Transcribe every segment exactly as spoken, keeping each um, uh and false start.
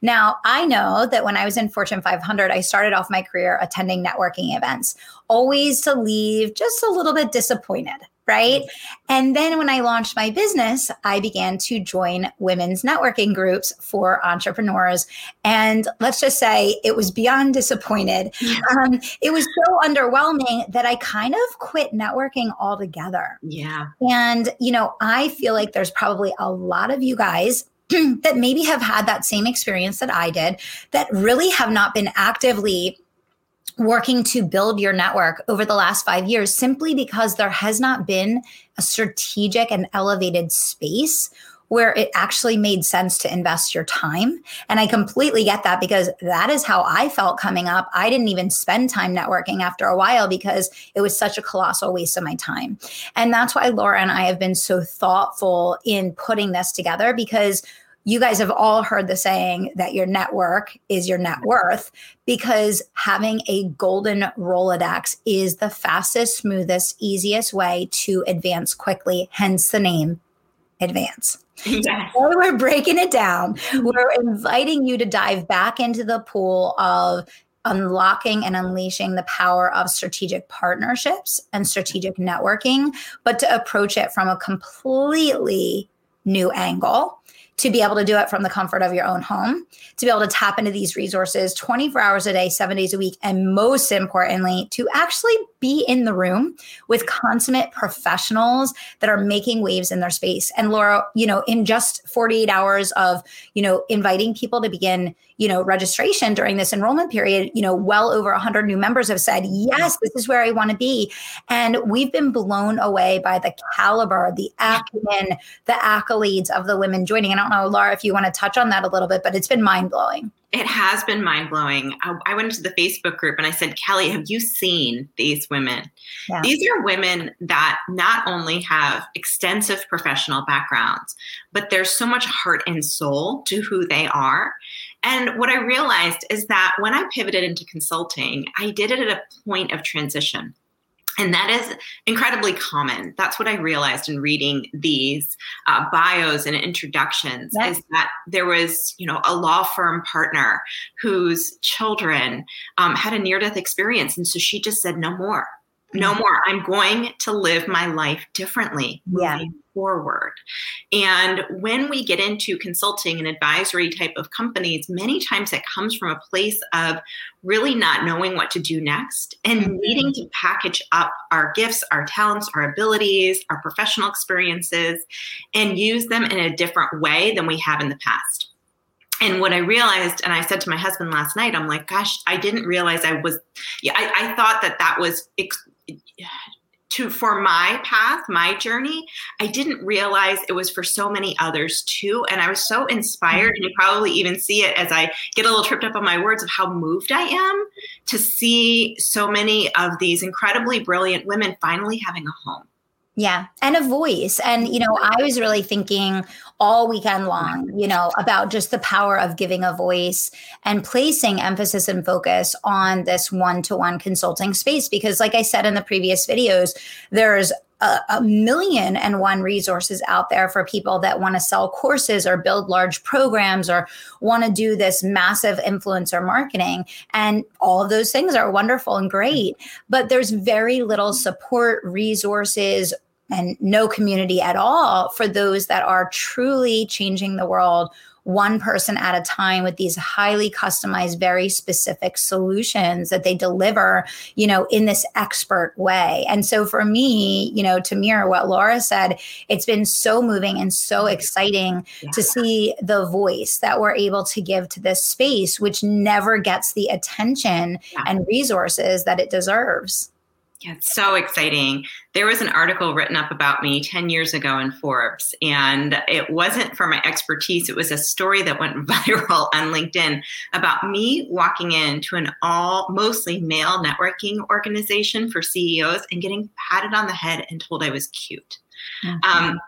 Now, I know that when I was in Fortune five hundred, I started off my career attending networking events, always to leave just a little bit disappointed, right? And then when I launched my business, I began to join women's networking groups for entrepreneurs. And let's just say it was beyond disappointed. Yeah. Um, it was so underwhelming that I kind of quit networking altogether. Yeah. And, you know, I feel like there's probably a lot of you guys that maybe have had that same experience that I did, that really have not been actively working to build your network over the last five years, simply because there has not been a strategic and elevated space where it actually made sense to invest your time. And I completely get that, because that is how I felt coming up. I didn't even spend time networking after a while because it was such a colossal waste of my time. And that's why Laura and I have been so thoughtful in putting this together, because you guys have all heard the saying that your network is your net worth, because having a golden Rolodex is the fastest, smoothest, easiest way to advance quickly, hence the name Advance. Yes. So we're breaking it down. We're inviting you to dive back into the pool of unlocking and unleashing the power of strategic partnerships and strategic networking, but to approach it from a completely new angle, to be able to do it from the comfort of your own home, to be able to tap into these resources twenty-four hours a day, seven days a week, and most importantly, to actually be in the room with consummate professionals that are making waves in their space. And Laura, you know, in just forty-eight hours of, you know, inviting people to begin, you know, registration during this enrollment period, you know, well over one hundred new members have said, yes, this is where I want to be. And we've been blown away by the caliber, the acumen, the accolades of the women joining. And I don't know, Laura, if you want to touch on that a little bit, but it's been mind-blowing. It has been mind-blowing. I, I went into the Facebook group and I said, Kelly, have you seen these women? Yeah. These are women that not only have extensive professional backgrounds, but there's so much heart and soul to who they are. And what I realized is that when I pivoted into consulting, I did it at a point of transition. And that is incredibly common. That's what I realized in reading these uh, bios and introductions, yep. is that there was, you know, a law firm partner whose children um, had a near-death experience. And so she just said, no more, no mm-hmm. more. I'm going to live my life differently. Yeah. Forward. And when we get into consulting and advisory type of companies, many times it comes from a place of really not knowing what to do next and mm-hmm. needing to package up our gifts, our talents, our abilities, our professional experiences, and use them in a different way than we have in the past. And what I realized, and I said to my husband last night, I'm like, gosh, I didn't realize I was, yeah, I, I thought that that was ex- To for my path, my journey, I didn't realize it was for so many others too. And I was so inspired. And you probably even see it as I get a little tripped up on my words of how moved I am to see so many of these incredibly brilliant women finally having a home. Yeah. And a voice. And, you know, I was really thinking all weekend long, you know, about just the power of giving a voice and placing emphasis and focus on this one-to-one consulting space. Because like I said in the previous videos, there's A, a million and one resources out there for people that want to sell courses or build large programs or want to do this massive influencer marketing. And all of those things are wonderful and great, but there's very little support, resources, and no community at all for those that are truly changing the world one person at a time with these highly customized, very specific solutions that they deliver, you know, in this expert way. And so for me, you know, to mirror what Laura said, it's been so moving and so exciting yeah. to see the voice that we're able to give to this space, which never gets the attention yeah. and resources that it deserves. Yeah, it's so exciting. There was an article written up about me ten years ago in Forbes, and it wasn't for my expertise. It was a story that went viral on LinkedIn about me walking into an all mostly male networking organization for C E Os and getting patted on the head and told I was cute. Mm-hmm. Um,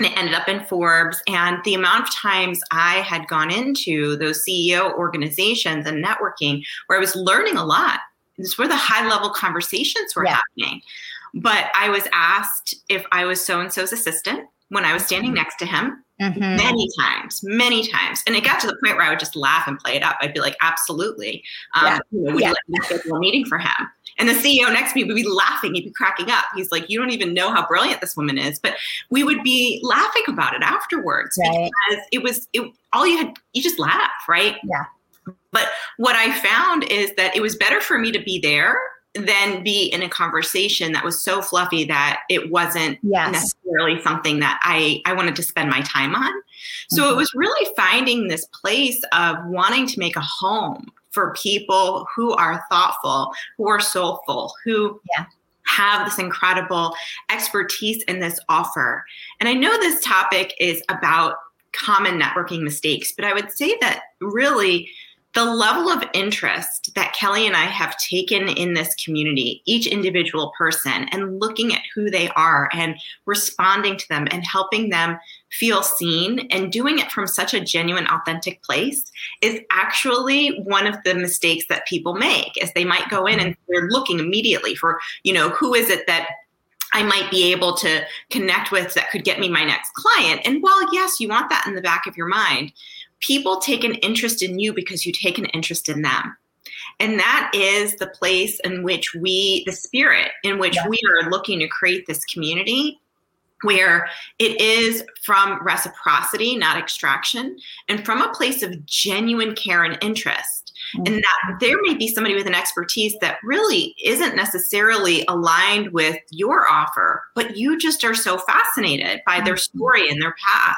and it ended up in Forbes. And the amount of times I had gone into those C E O organizations and networking where I was learning a lot. It's where the high level conversations were yeah. happening. But I was asked if I was so-and-so's assistant when I was standing mm-hmm. next to him mm-hmm. many times, many times. And it got to the point where I would just laugh and play it up. I'd be like, absolutely. Um, yeah. you know, would yeah. you like to schedule a meeting for him? And the C E O next to me would be laughing. He'd be cracking up. He's like, you don't even know how brilliant this woman is. But we would be laughing about it afterwards right. because it was it, all you had. You just laugh, right? Yeah. But what I found is that it was better for me to be there than be in a conversation that was so fluffy that it wasn't yes. necessarily something that I, I wanted to spend my time on. Mm-hmm. So it was really finding this place of wanting to make a home for people who are thoughtful, who are soulful, who yeah. have this incredible expertise in this offer. And I know this topic is about common networking mistakes, but I would say that really the level of interest that Kelly and I have taken in this community, each individual person, and looking at who they are and responding to them and helping them feel seen and doing it from such a genuine, authentic place is actually one of the mistakes that people make, is they might go in and they're looking immediately for, you know, who is it that I might be able to connect with that could get me my next client. And while, yes, you want that in the back of your mind, people take an interest in you because you take an interest in them. And that is the place in which we, the spirit in which yeah. we are looking to create this community, where it is from reciprocity, not extraction, and from a place of genuine care and interest. And that there may be somebody with an expertise that really isn't necessarily aligned with your offer, but you just are so fascinated by their story and their path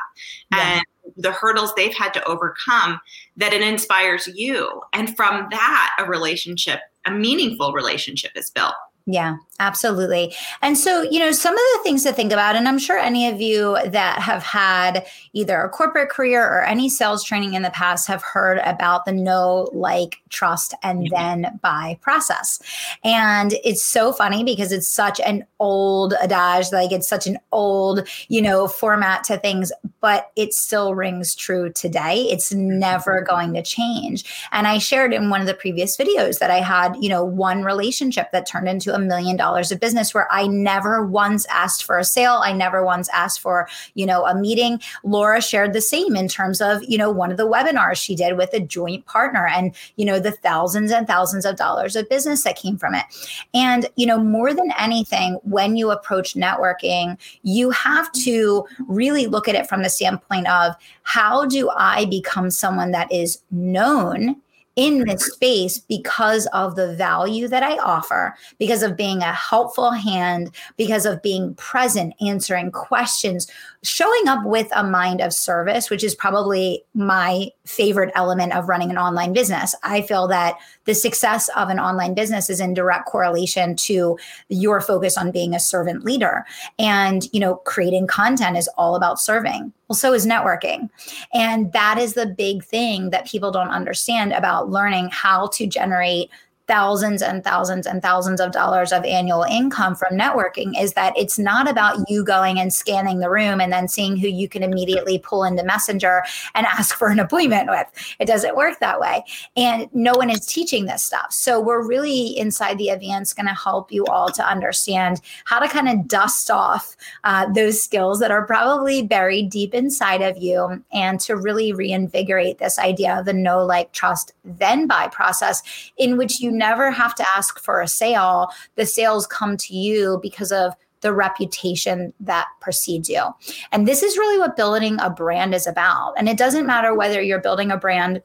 yeah. and the hurdles they've had to overcome that it inspires you. And from that, a relationship, a meaningful relationship is built. Yeah, absolutely. And so, you know, some of the things to think about, and I'm sure any of you that have had either a corporate career or any sales training in the past have heard about the know, like, trust, and then buy process. And it's so funny because it's such an old adage, like it's such an old, you know, format to things, but it still rings true today. It's never going to change. And I shared in one of the previous videos that I had, you know, one relationship that turned into a million dollars of business where I never once asked for a sale. I never once asked for, you know, a meeting. Laura shared the same in terms of, you know, one of the webinars she did with a joint partner and, you know, the thousands and thousands of dollars of business that came from it. And, you know, more than anything, when you approach networking, you have to really look at it from the standpoint of, how do I become someone that is known in this space because of the value that I offer, because of being a helpful hand, because of being present, answering questions, showing up with a mind of service, which is probably my favorite element of running an online business. I feel that the success of an online business is in direct correlation to your focus on being a servant leader. And, you know, creating content is all about serving. Well, so is networking. And that is the big thing that people don't understand about learning how to generate thousands and thousands and thousands of dollars of annual income from networking, is that it's not about you going and scanning the room and then seeing who you can immediately pull into Messenger and ask for an appointment with. It doesn't work that way. And no one is teaching this stuff. So we're really inside the Advance going to help you all to understand how to kind of dust off uh, those skills that are probably buried deep inside of you, and to really reinvigorate this idea of the know, like, trust, then buy process, in which you never have to ask for a sale. The sales come to you because of the reputation that precedes you. And this is really what building a brand is about. And it doesn't matter whether you're building a brand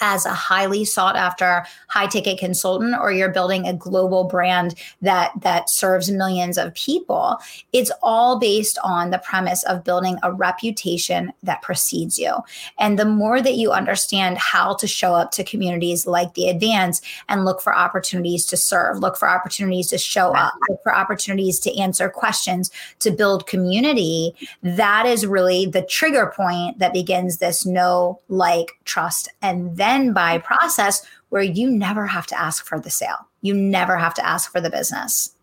as a highly sought after high ticket consultant, or you're building a global brand that that serves millions of people, it's all based on the premise of building a reputation that precedes you. And the more that you understand how to show up to communities like the Advance and look for opportunities to serve, look for opportunities to show up, look for opportunities to answer questions, to build community, that is really the trigger point that begins this know, like, trust, and then by process where you never have to ask for the sale. You never have to ask for the business.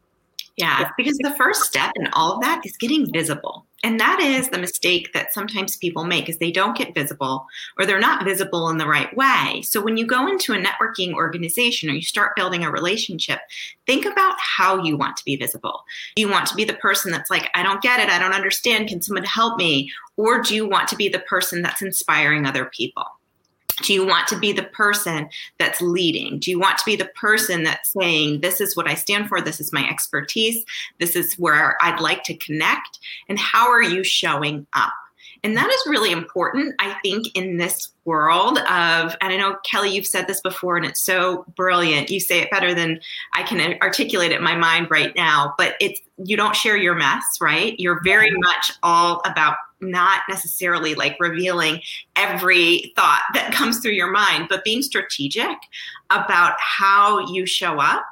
Yeah, because the first step in all of that is getting visible. And that is the mistake that sometimes people make, is they don't get visible, or they're not visible in the right way. So when you go into a networking organization or you start building a relationship, think about how you want to be visible. Do you want to be the person that's like, I don't get it, I don't understand, can someone help me? Or do you want to be the person that's inspiring other people? Do you want to be the person that's leading? Do you want to be the person that's saying, this is what I stand for, this is my expertise, this is where I'd like to connect, and how are you showing up? And that is really important, I think, in this world of, and I know, Kelly, you've said this before, and it's so brilliant. You say it better than I can articulate it in my mind right now, but it's, you don't share your mess, right? You're very much all about not necessarily like revealing every thought that comes through your mind, but being strategic about how you show up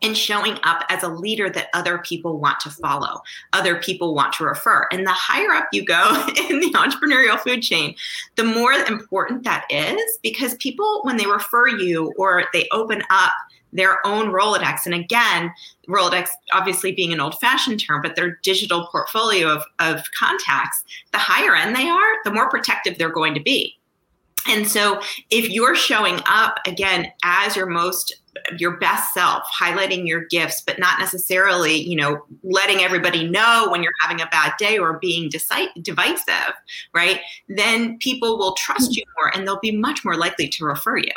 and showing up as a leader that other people want to follow, other people want to refer. And the higher up you go in the entrepreneurial food chain, the more important that is, because people, when they refer you or they open up their own Rolodex, and again, Rolodex obviously being an old-fashioned term, but their digital portfolio of, of contacts, the higher end they are, the more protective they're going to be. And so if you're showing up, again, as your most, your best self, highlighting your gifts, but not necessarily, you know, letting everybody know when you're having a bad day or being deci- divisive, right? Then people will trust you more and they'll be much more likely to refer you.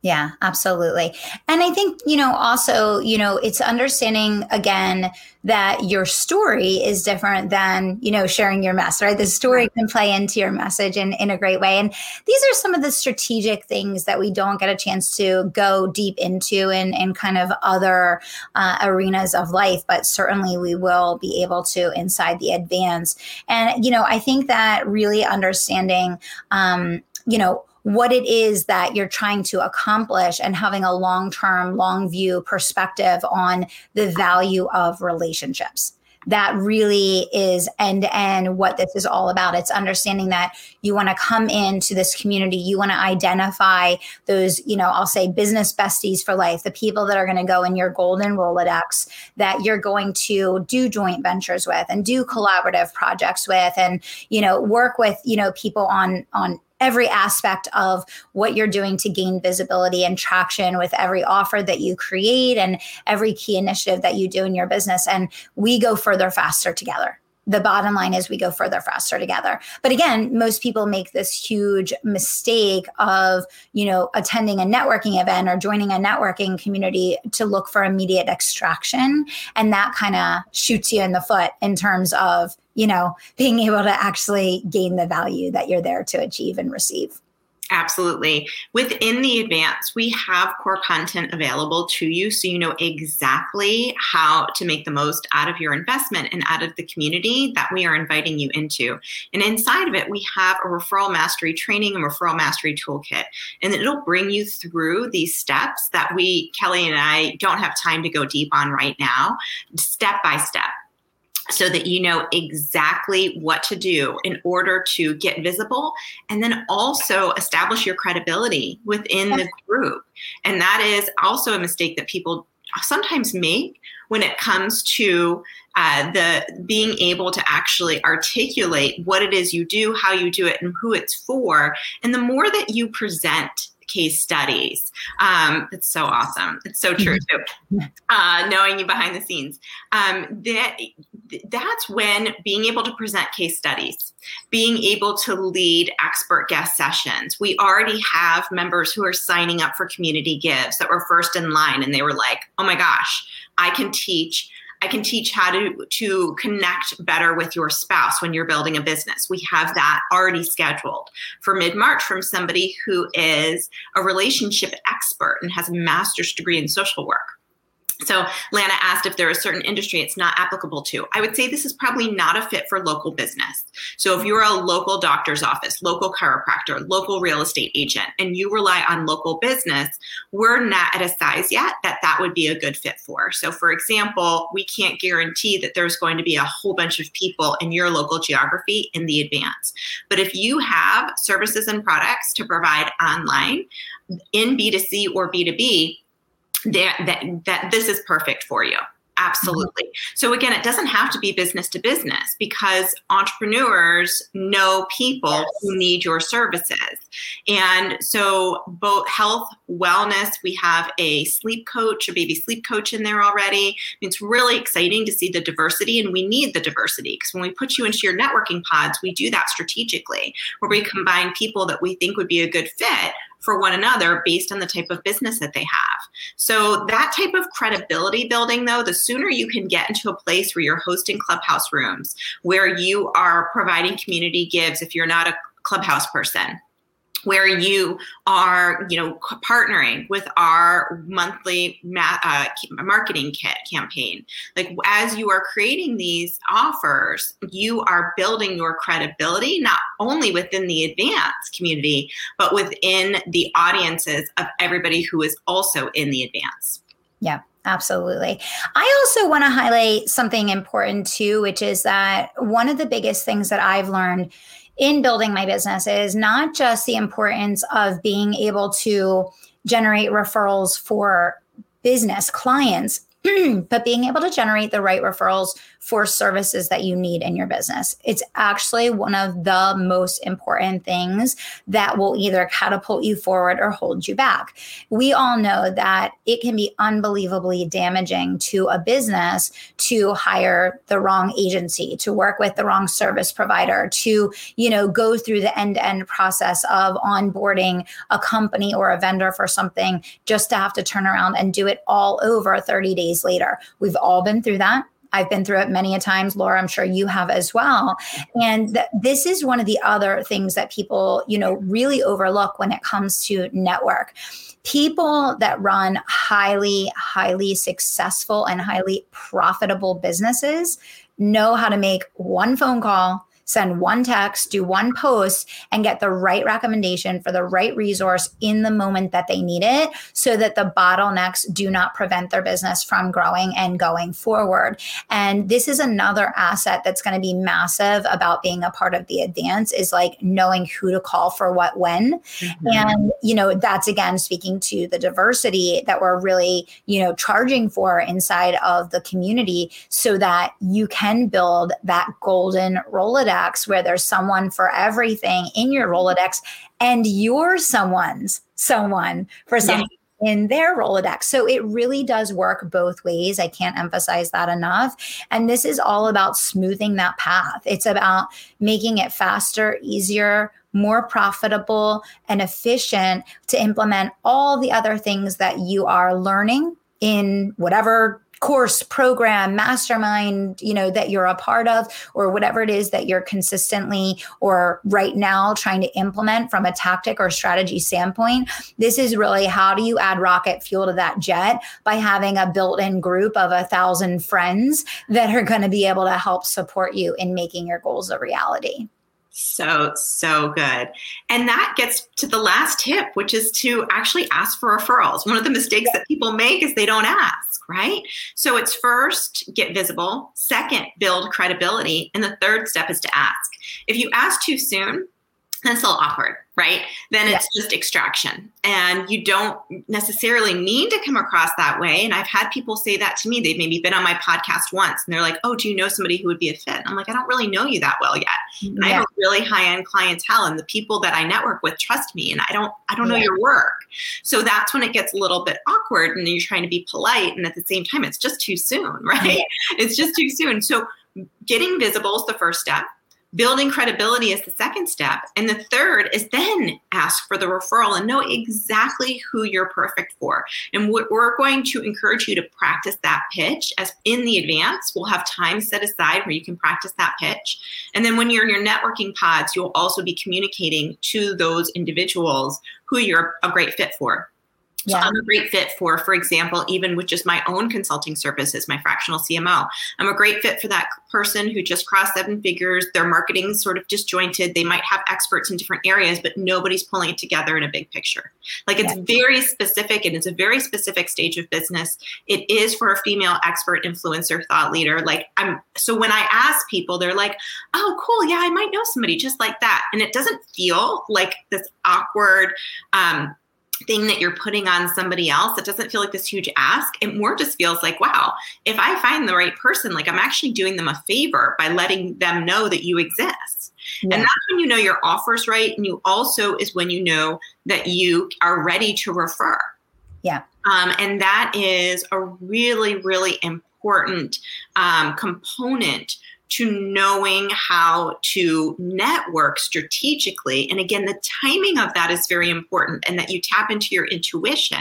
Yeah, absolutely. And I think, you know, also, you know, it's understanding, again, that your story is different than, you know, sharing your mess, right? The story can play into your message in, in a great way. And these are some of the strategic things that we don't get a chance to go deep into in, in kind of other uh, arenas of life, but certainly we will be able to inside the Advance. And, you know, I think that really understanding, um, you know, what it is that you're trying to accomplish and having a long-term, long view perspective on the value of relationships. That really is end-to-end what this is all about. It's understanding that you want to come into this community. You want to identify those, you know, I'll say business besties for life, the people that are going to go in your golden Rolodex that you're going to do joint ventures with and do collaborative projects with and, you know, work with, you know, people on, on, every aspect of what you're doing to gain visibility and traction with every offer that you create and every key initiative that you do in your business. And we go further, faster together. The bottom line is we go further, faster together. But again, most people make this huge mistake of, you know, attending a networking event or joining a networking community to look for immediate extraction. And that kind of shoots you in the foot in terms of, you know, being able to actually gain the value that you're there to achieve and receive. Absolutely. Within the Advance, we have core content available to you so you know exactly how to make the most out of your investment and out of the community that we are inviting you into. And inside of it, we have a referral mastery training and referral mastery toolkit. And it'll bring you through these steps that we, Kelly and I, don't have time to go deep on right now, step by step, so that you know exactly what to do in order to get visible and then also establish your credibility within the group. And that is also a mistake that people sometimes make when it comes to uh, the being able to actually articulate what it is you do, how you do it, and who it's for. And the more that you present case studies. Um, it's so awesome. It's so true too. Uh, knowing you behind the scenes. Um, that that's when being able to present case studies, being able to lead expert guest sessions. We already have members who are signing up for community gives that were first in line, and they were like, oh my gosh, I can teach I can teach how to, to connect better with your spouse when you're building a business. We have that already scheduled for mid-March from somebody who is a relationship expert and has a master's degree in social work. So Lana asked if there is a certain industry it's not applicable to. I would say this is probably not a fit for local business. So if you're a local doctor's office, local chiropractor, local real estate agent, and you rely on local business, we're not at a size yet that that would be a good fit for. So for example, we can't guarantee that there's going to be a whole bunch of people in your local geography in the Advance. But if you have services and products to provide online in B two C or B two B, That, that that this is perfect for you. Absolutely. Mm-hmm. So again, it doesn't have to be business to business because entrepreneurs know people yes. who need your services. And so both health, wellness, we have a sleep coach, a baby sleep coach in there already. It's really exciting to see the diversity, and we need the diversity because when we put you into your networking pods, we do that strategically where we combine people that we think would be a good fit for one another based on the type of business that they have. So that type of credibility building, though, the sooner you can get into a place where you're hosting Clubhouse rooms, where you are providing community gives if you're not a Clubhouse person, where you are, you know, partnering with our monthly ma- uh, marketing kit campaign. Like as you are creating these offers, you are building your credibility, not only within the Advance community, but within the audiences of everybody who is also in the Advance. Yeah. Absolutely. I also want to highlight something important too, which is that one of the biggest things that I've learned in building my business is not just the importance of being able to generate referrals for business clients, but being able to generate the right referrals for services that you need in your business. It's actually one of the most important things that will either catapult you forward or hold you back. We all know that it can be unbelievably damaging to a business to hire the wrong agency, to work with the wrong service provider, to, you know, go through the end-to-end process of onboarding a company or a vendor for something just to have to turn around and do it all over thirty days later. We've all been through that. I've been through it many a times. Laura, I'm sure you have as well. And th- this is one of the other things that people, you know, really overlook when it comes to network. People that run highly, highly successful and highly profitable businesses know how to make one phone call, send one text, do one post, and get the right recommendation for the right resource in the moment that they need it so that the bottlenecks do not prevent their business from growing and going forward. And this is another asset that's going to be massive about being a part of the Advance is like knowing who to call for what when. Mm-hmm. And, you know, that's again speaking to the diversity that we're really, you know, charging for inside of the community so that you can build that golden Rolodex where there's someone for everything in your Rolodex and you're someone's someone for someone yeah. in their Rolodex. So it really does work both ways. I can't emphasize that enough. And this is all about smoothing that path. It's about making it faster, easier, more profitable, and efficient to implement all the other things that you are learning in whatever course, program, mastermind, you know, that you're a part of, or whatever it is that you're consistently or right now trying to implement from a tactic or strategy standpoint. This is really how do you add rocket fuel to that jet by having a built-in group of a thousand friends that are going to be able to help support you in making your goals a reality. So, so good. And that gets to the last tip, which is to actually ask for referrals. One of the mistakes yeah. that people make is they don't ask, right? So it's first, get visible. Second, build credibility. And the third step is to ask. If you ask too soon, that's a little awkward, right? Then yes. it's just extraction. And you don't necessarily mean to come across that way. And I've had people say that to me. They've maybe been on my podcast once and they're like, oh, do you know somebody who would be a fit? And I'm like, I don't really know you that well yet. And yeah. I have a really high-end clientele and the people that I network with trust me and I don't I don't know yeah. your work. So that's when it gets a little bit awkward and you're trying to be polite. And at the same time, it's just too soon, right? Yeah. It's just too soon. So getting visible is the first step. Building credibility is the second step. And the third is then ask for the referral and know exactly who you're perfect for. And what we're going to encourage you to practice that pitch as in the advance. We'll have time set aside where you can practice that pitch. And then when you're in your networking pods, you'll also be communicating to those individuals who you're a great fit for. So yeah. I'm a great fit for, for example, even with just my own consulting services, my fractional C M O. I'm a great fit for that person who just crossed seven figures. Their marketing's sort of disjointed. They might have experts in different areas, but nobody's pulling it together in a big picture. Like it's yeah. very specific, and it's a very specific stage of business. It is for a female expert, influencer, thought leader. Like I'm, so when I ask people, they're like, oh, cool. Yeah, I might know somebody just like that. And it doesn't feel like this awkward, um, thing that you're putting on somebody else. It doesn't feel like this huge ask. It more just feels like, wow, if I find the right person, like I'm actually doing them a favor by letting them know that you exist. Yeah. And that's when you know your offer's right. And you also is when you know that you are ready to refer. Yeah. Um, and that is a really, really important um, component to knowing how to network strategically. And again, the timing of that is very important, and that you tap into your intuition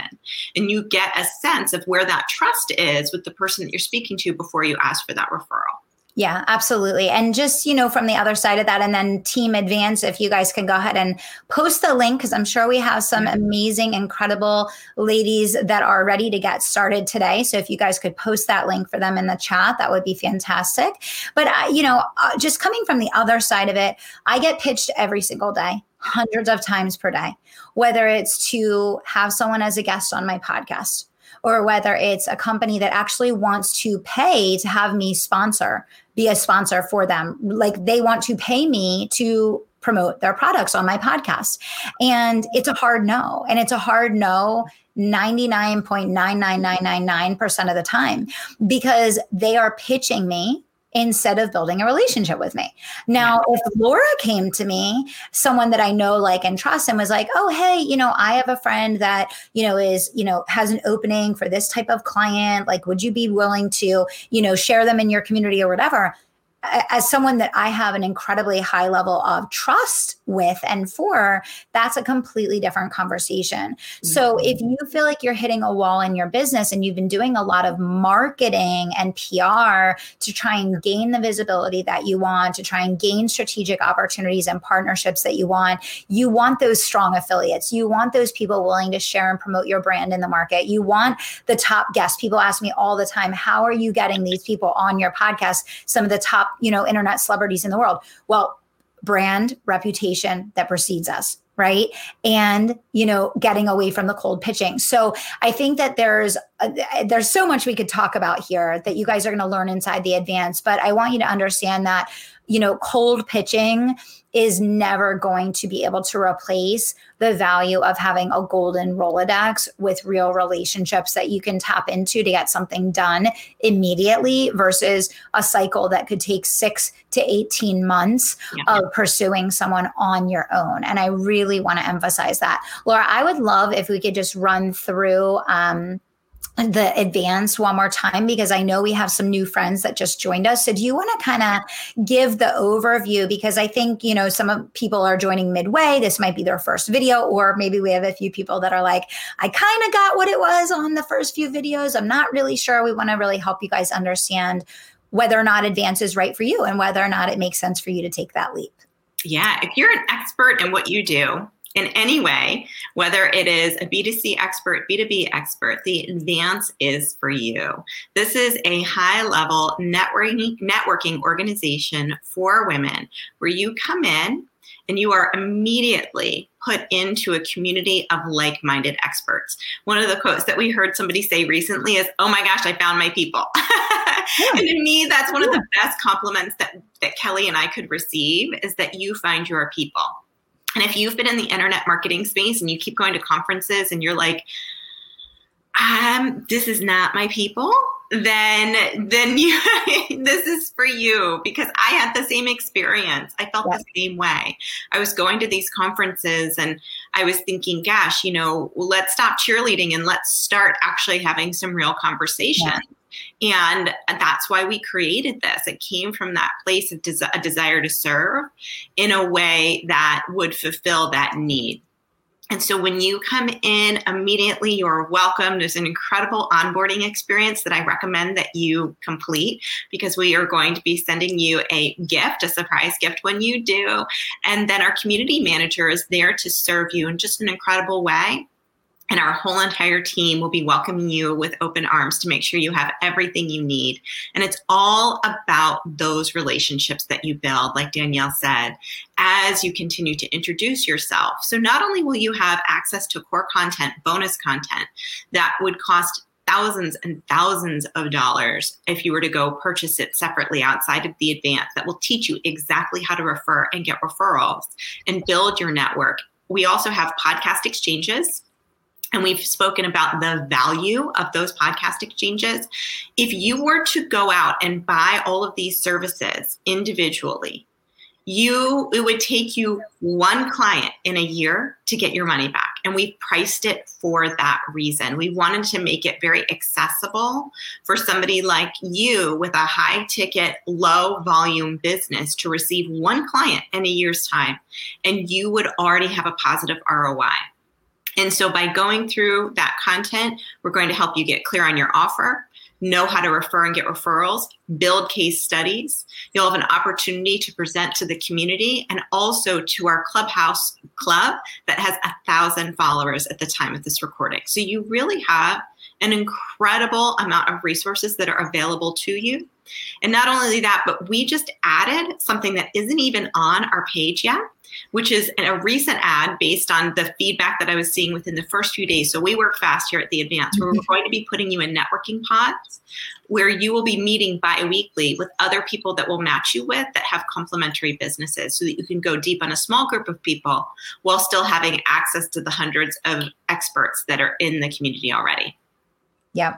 and you get a sense of where that trust is with the person that you're speaking to before you ask for that referral. Yeah, absolutely. And just, you know, from the other side of that, and then Team Advance, if you guys can go ahead and post the link, because I'm sure we have some amazing, incredible ladies that are ready to get started today. So if you guys could post that link for them in the chat, that would be fantastic. But, uh, you know, uh, just coming from the other side of it, I get pitched every single day, hundreds of times per day, whether it's to have someone as a guest on my podcast, or whether it's a company that actually wants to pay to have me sponsor, be a sponsor for them. Like they want to pay me to promote their products on my podcast. And it's a hard no. And it's a hard no ninety-nine point nine nine nine nine nine percent of the time, because they are pitching me instead of building a relationship with me. Now, if Laura came to me, someone that I know, like, and trust, and was like, oh, hey, you know, I have a friend that, you know, is, you know, has an opening for this type of client. Like, would you be willing to, you know, share them in your community or whatever? As someone that I have an incredibly high level of trust with and for, that's a completely different conversation. Mm-hmm. So if you feel like you're hitting a wall in your business and you've been doing a lot of marketing and P R to try and gain the visibility that you want, to try and gain strategic opportunities and partnerships that you want, you want those strong affiliates. You want those people willing to share and promote your brand in the market. You want the top guests. People ask me all the time, how are you getting these people on your podcast? Some of the top, you know, internet celebrities in the world. Well, brand reputation that precedes us, right? And, you know, getting away from the cold pitching. So I think that there's uh, there's so much we could talk about here that you guys are going to learn inside the advance. But I want you to understand that, you know, cold pitching is never going to be able to replace the value of having a golden Rolodex with real relationships that you can tap into to get something done immediately versus a cycle that could take six to eighteen months yeah. of pursuing someone on your own. And I really want to emphasize that. Laura, I would love if we could just run through um, the advance one more time, because I know we have some new friends that just joined us. So do you want to kind of give the overview? Because I think, you know, some of people are joining midway. This might be their first video, or maybe we have a few people that are like, I kind of got what it was on the first few videos. I'm not really sure. We want to really help you guys understand whether or not advance is right for you and whether or not it makes sense for you to take that leap. Yeah. If you're an expert in what you do, in any way, whether it is a B two C expert, B two B expert, the advance is for you. This is a high-level networking, networking organization for women where you come in and you are immediately put into a community of like-minded experts. One of the quotes that we heard somebody say recently is, oh my gosh, I found my people. Yeah. And to me, that's one yeah. of the best compliments that, that Kelly and I could receive, is that you find your people. And if you've been in the internet marketing space and you keep going to conferences and you're like, um, this is not my people, then then you, this is for you, because I had the same experience. I felt yeah. the same way. I was going to these conferences and I was thinking, gosh, you know, let's stop cheerleading and let's start actually having some real conversations. Yeah. And that's why we created this. It came from that place of des- a desire to serve in a way that would fulfill that need. And so when you come in immediately, you're welcome. There's an incredible onboarding experience that I recommend that you complete, because we are going to be sending you a gift, a surprise gift when you do. And then our community manager is there to serve you in just an incredible way. And our whole entire team will be welcoming you with open arms to make sure you have everything you need. And it's all about those relationships that you build, like Danielle said, as you continue to introduce yourself. So not only will you have access to core content, bonus content that would cost thousands and thousands of dollars if you were to go purchase it separately outside of the Advance, that will teach you exactly how to refer and get referrals and build your network. We also have podcast exchanges. And we've spoken about the value of those podcast exchanges. If you were to go out and buy all of these services individually, you it would take you one client in a year to get your money back. And we priced it for that reason. We wanted to make it very accessible for somebody like you with a high ticket, low volume business to receive one client in a year's time. And you would already have a positive R O I. And so by going through that content, we're going to help you get clear on your offer, know how to refer and get referrals, build case studies. You'll have an opportunity to present to the community and also to our Clubhouse club that has a thousand followers at the time of this recording. So you really have an incredible amount of resources that are available to you. And not only that, but we just added something that isn't even on our page yet, which is a recent ad based on the feedback that I was seeing within the first few days. So we work fast here at The Advance, where we're going to be putting you in networking pods where you will be meeting bi-weekly with other people that will match you with that have complementary businesses so that you can go deep on a small group of people while still having access to the hundreds of experts that are in the community already. Yeah,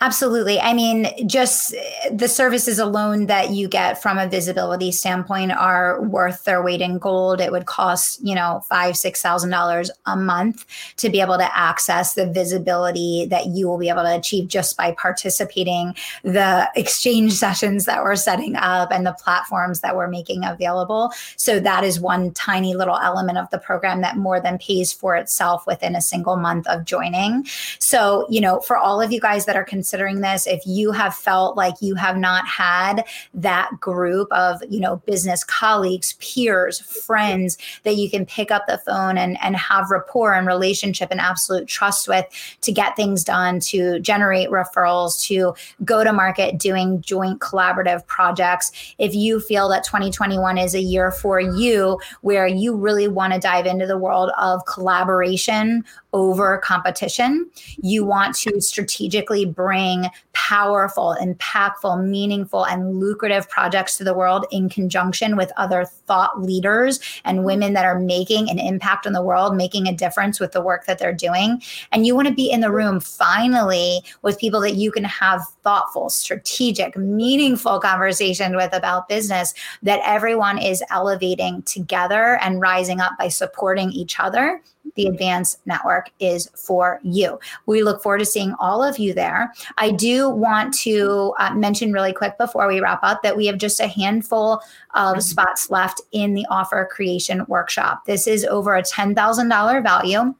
absolutely. I mean, just the services alone that you get from a visibility standpoint are worth their weight in gold. It would cost, you know, five, six thousand dollars a month to be able to access the visibility that you will be able to achieve just by participating, the exchange sessions that we're setting up and the platforms that we're making available. So that is one tiny little element of the program that more than pays for itself within a single month of joining. So, you know, for all of you guys that are considering this, if you have felt like you have not had that group of, you know, business colleagues, peers, friends that you can pick up the phone and, and have rapport and relationship and absolute trust with to get things done, to generate referrals, to go to market doing joint collaborative projects. If you feel that twenty twenty-one is a year for you where you really want to dive into the world of collaboration over competition, you want to strategically bring powerful, impactful, meaningful, and lucrative projects to the world in conjunction with other thought leaders and women that are making an impact on the world, making a difference with the work that they're doing. And you want to be in the room finally with people that you can have thoughtful, strategic, meaningful conversation with about business, that everyone is elevating together and rising up by supporting each other. The Advance Network is for you. We look forward to seeing all of you there. I do want to uh, mention really quick before we wrap up that we have just a handful of spots left in the offer creation workshop. This is over a ten thousand dollars value.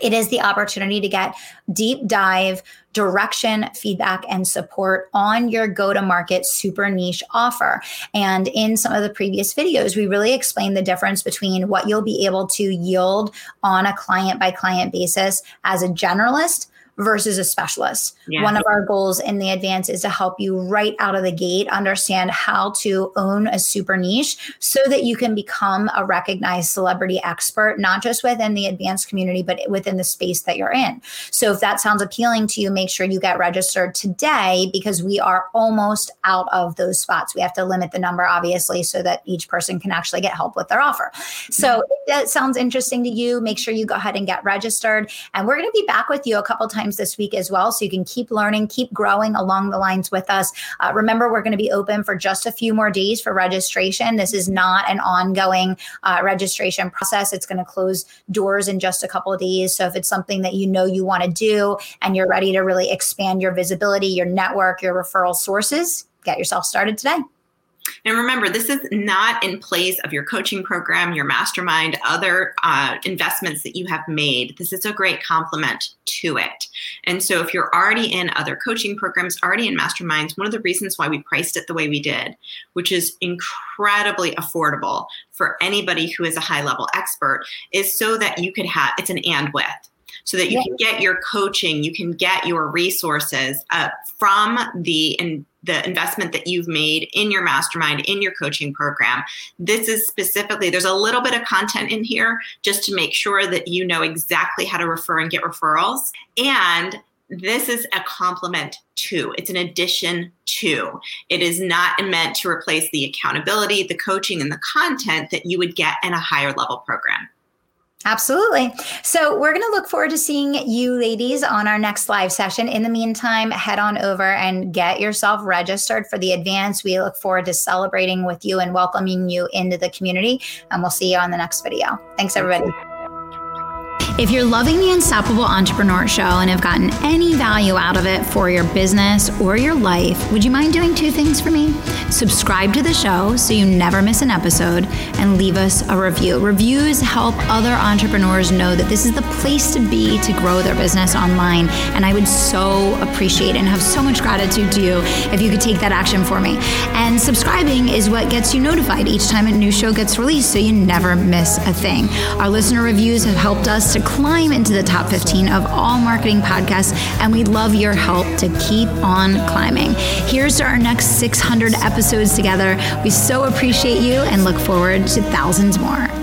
It is the opportunity to get deep dive direction, feedback, and support on your go-to-market super niche offer. And in some of the previous videos, we really explained the difference between what you'll be able to yield on a client-by-client basis as a generalist versus a specialist. Yeah. One of our goals in the Advance is to help you right out of the gate understand how to own a super niche so that you can become a recognized celebrity expert, not just within the Advance community, but within the space that you're in. So if that sounds appealing to you, make sure you get registered today, because we are almost out of those spots. We have to limit the number, obviously, so that each person can actually get help with their offer. So if that sounds interesting to you, make sure you go ahead and get registered. And we're going to be back with you a couple times times this week as well. So you can keep learning, keep growing along the lines with us. Uh, remember, we're going to be open for just a few more days for registration. This is not an ongoing uh, registration process. It's going to close doors in just a couple of days. So if it's something that you know you want to do and you're ready to really expand your visibility, your network, your referral sources, get yourself started today. And remember, this is not in place of your coaching program, your mastermind, other uh, investments that you have made. This is a great complement to it. And so if you're already in other coaching programs, already in masterminds, one of the reasons why we priced it the way we did, which is incredibly affordable for anybody who is a high-level expert, is so that you could have, it's an and with. So that you yeah. can get your coaching, you can get your resources uh, from the in, the investment that you've made in your mastermind, in your coaching program. This is specifically, there's a little bit of content in here just to make sure that you know exactly how to refer and get referrals. And this is a complement to, it's an addition to. It is not meant to replace the accountability, the coaching, and the content that you would get in a higher level program. Absolutely. So we're going to look forward to seeing you ladies on our next live session. In the meantime, head on over and get yourself registered for the Advance. We look forward to celebrating with you and welcoming you into the community. And we'll see you on the next video. Thanks, everybody. If you're loving the Unstoppable Entrepreneur Show and have gotten any value out of it for your business or your life, would you mind doing two things for me? Subscribe to the show so you never miss an episode, and leave us a review. Reviews help other entrepreneurs know that this is the place to be to grow their business online. And I would so appreciate and have so much gratitude to you if you could take that action for me. And subscribing is what gets you notified each time a new show gets released so you never miss a thing. Our listener reviews have helped us to climb into the top fifteen of all marketing podcasts, and we love your help to keep on climbing. Here's to our next six hundred episodes together. We so appreciate you and look forward to thousands more.